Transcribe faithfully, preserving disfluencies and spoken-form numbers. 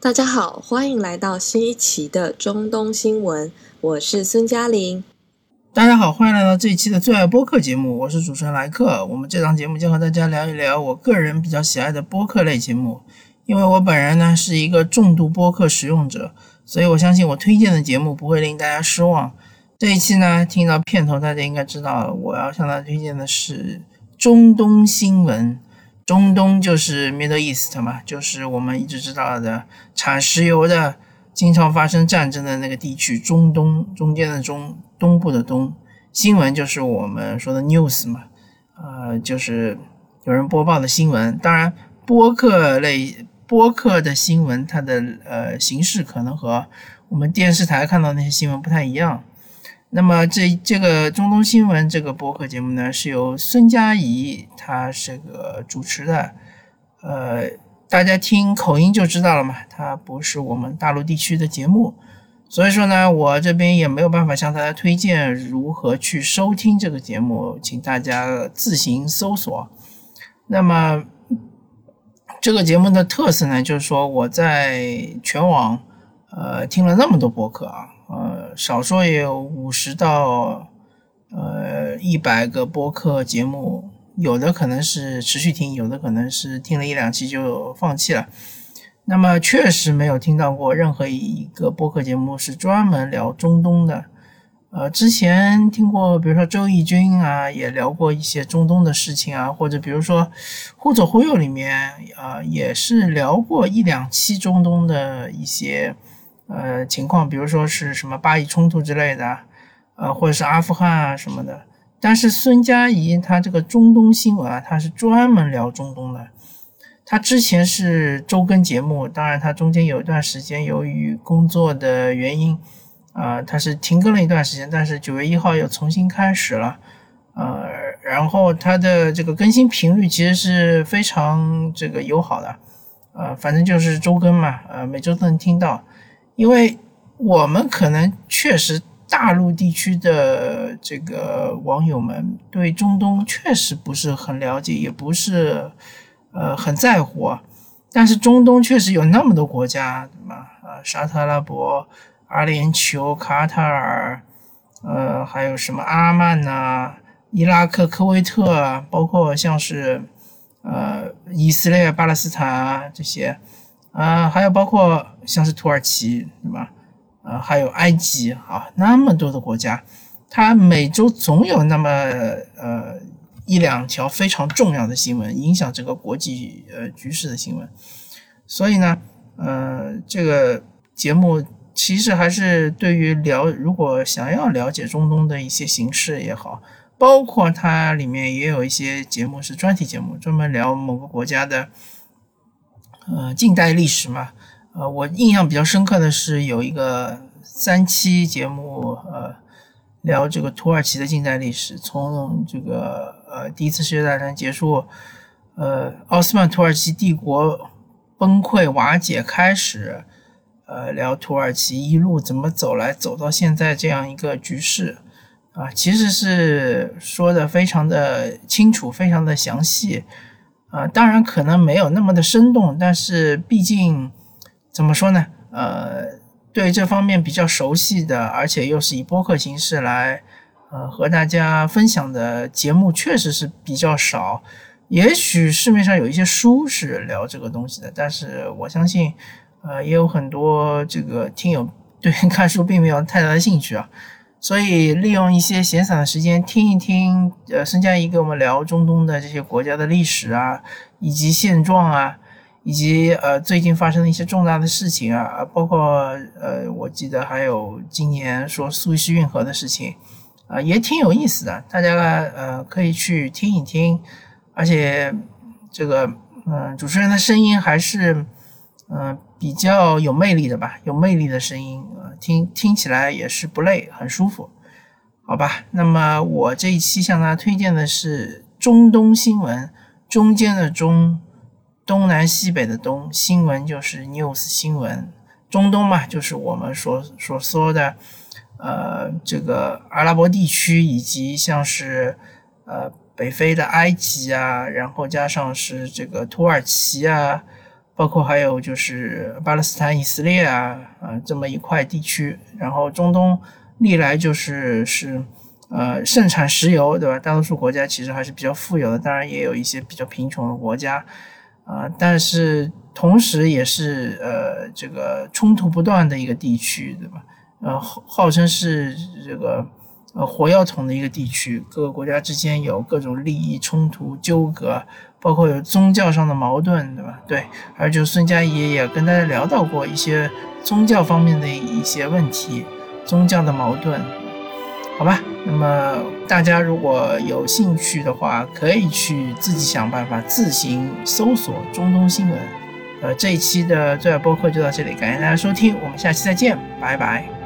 大家好，欢迎来到新一期的中东新闻，我是孙嘉玲。大家好，欢迎来到这一期的最爱播客节目，我是主持人莱克。我们这档节目将和大家聊一聊我个人比较喜爱的播客类节目，因为我本人呢是一个重度播客使用者，所以我相信我推荐的节目不会令大家失望。这一期呢，听到片头大家应该知道我要向大家推荐的是中东新闻。中东就是 Middle East 嘛，就是我们一直知道的产石油的经常发生战争的那个地区，中东，中间的中，东部的东。新闻就是我们说的 news 嘛，呃，就是有人播报的新闻。当然播客类播客的新闻，它的呃形式可能和我们电视台看到那些新闻不太一样。那么这这个中东新闻这个播客节目呢，是由孙嘉怡他是个主持的，呃，大家听口音就知道了嘛，他不是我们大陆地区的节目，所以说呢，我这边也没有办法向大家推荐如何去收听这个节目，请大家自行搜索。那么这个节目的特色呢，就是说我在全网呃听了那么多播客啊。呃，少说也有五十到呃一百个播客节目，有的可能是持续听，有的可能是听了一两期就放弃了。那么确实没有听到过任何一个播客节目是专门聊中东的。呃，之前听过，比如说周轶君啊，也聊过一些中东的事情啊，或者比如说《忽左忽右》里面啊、呃，也是聊过一两期中东的一些。呃，情况比如说是什么巴以冲突之类的，呃，或者是阿富汗啊什么的。但是孙嘉怡他这个中东新闻啊，他是专门聊中东的。他之前是周更节目，当然他中间有一段时间由于工作的原因，呃，他是停更了一段时间，但是九月一号又重新开始了。呃，然后他的这个更新频率其实是非常这个友好的，呃，反正就是周更嘛，呃，每周都能听到。因为我们可能确实大陆地区的这个网友们对中东确实不是很了解，也不是呃很在乎，但是中东确实有那么多国家，对吧？呃，沙特阿拉伯、阿联酋、卡塔尔，呃，还有什么阿曼啊、伊拉克、科威特啊，包括像是呃以色列、巴勒斯坦啊这些。呃，还有包括像是土耳其，对吧？呃，还有埃及啊，那么多的国家，它每周总有那么呃一两条非常重要的新闻，影响这个国际呃局势的新闻。所以呢，呃，这个节目其实还是对于了，如果想要了解中东的一些形势也好，包括它里面也有一些节目是专题节目，专门聊某个国家的。呃，近代历史嘛，呃，我印象比较深刻的是有一个三期节目，呃，聊这个土耳其的近代历史，从这个呃第一次世界大战结束，呃，奥斯曼土耳其帝国崩溃瓦解开始，呃，聊土耳其一路怎么走来，走到现在这样一个局势，啊、呃，其实是说的非常的清楚，非常的详细。呃，当然可能没有那么的生动，但是毕竟怎么说呢？呃，对这方面比较熟悉的，而且又是以播客形式来呃和大家分享的节目，确实是比较少。也许市面上有一些书是聊这个东西的，但是我相信，呃，也有很多这个听友对看书并没有太大的兴趣啊。所以利用一些闲散的时间听一听呃，孙嘉怡给我们聊中东的这些国家的历史啊，以及现状啊，以及呃最近发生的一些重大的事情啊，包括呃我记得还有今年说苏伊士运河的事情啊、呃，也挺有意思的，大家呃可以去听一听，而且这个嗯、呃、主持人的声音还是嗯、呃、比较有魅力的吧，有魅力的声音。听听起来也是不累，很舒服，好吧？那么我这一期向大家推荐的是中东新闻，中间的中，东南西北的东，新闻就是 news 新闻，中东嘛，就是我们所所说的，呃，这个阿拉伯地区以及像是呃北非的埃及啊，然后加上是这个土耳其啊。包括还有就是巴勒斯坦、以色列啊，呃，这么一块地区。然后中东历来就是是呃盛产石油，对吧？大多数国家其实还是比较富有的，当然也有一些比较贫穷的国家，啊、呃，但是同时也是呃这个冲突不断的一个地区，对吧？呃，号称是这个呃火药桶的一个地区，各个国家之间有各种利益冲突纠葛。包括有宗教上的矛盾，对吧？对，而就孙佳怡也跟大家聊到过一些宗教方面的一些问题，宗教的矛盾，好吧？那么大家如果有兴趣的话，可以去自己想办法自行搜索中东新闻。呃，这一期的最爱播客就到这里，感谢大家收听，我们下期再见，拜拜。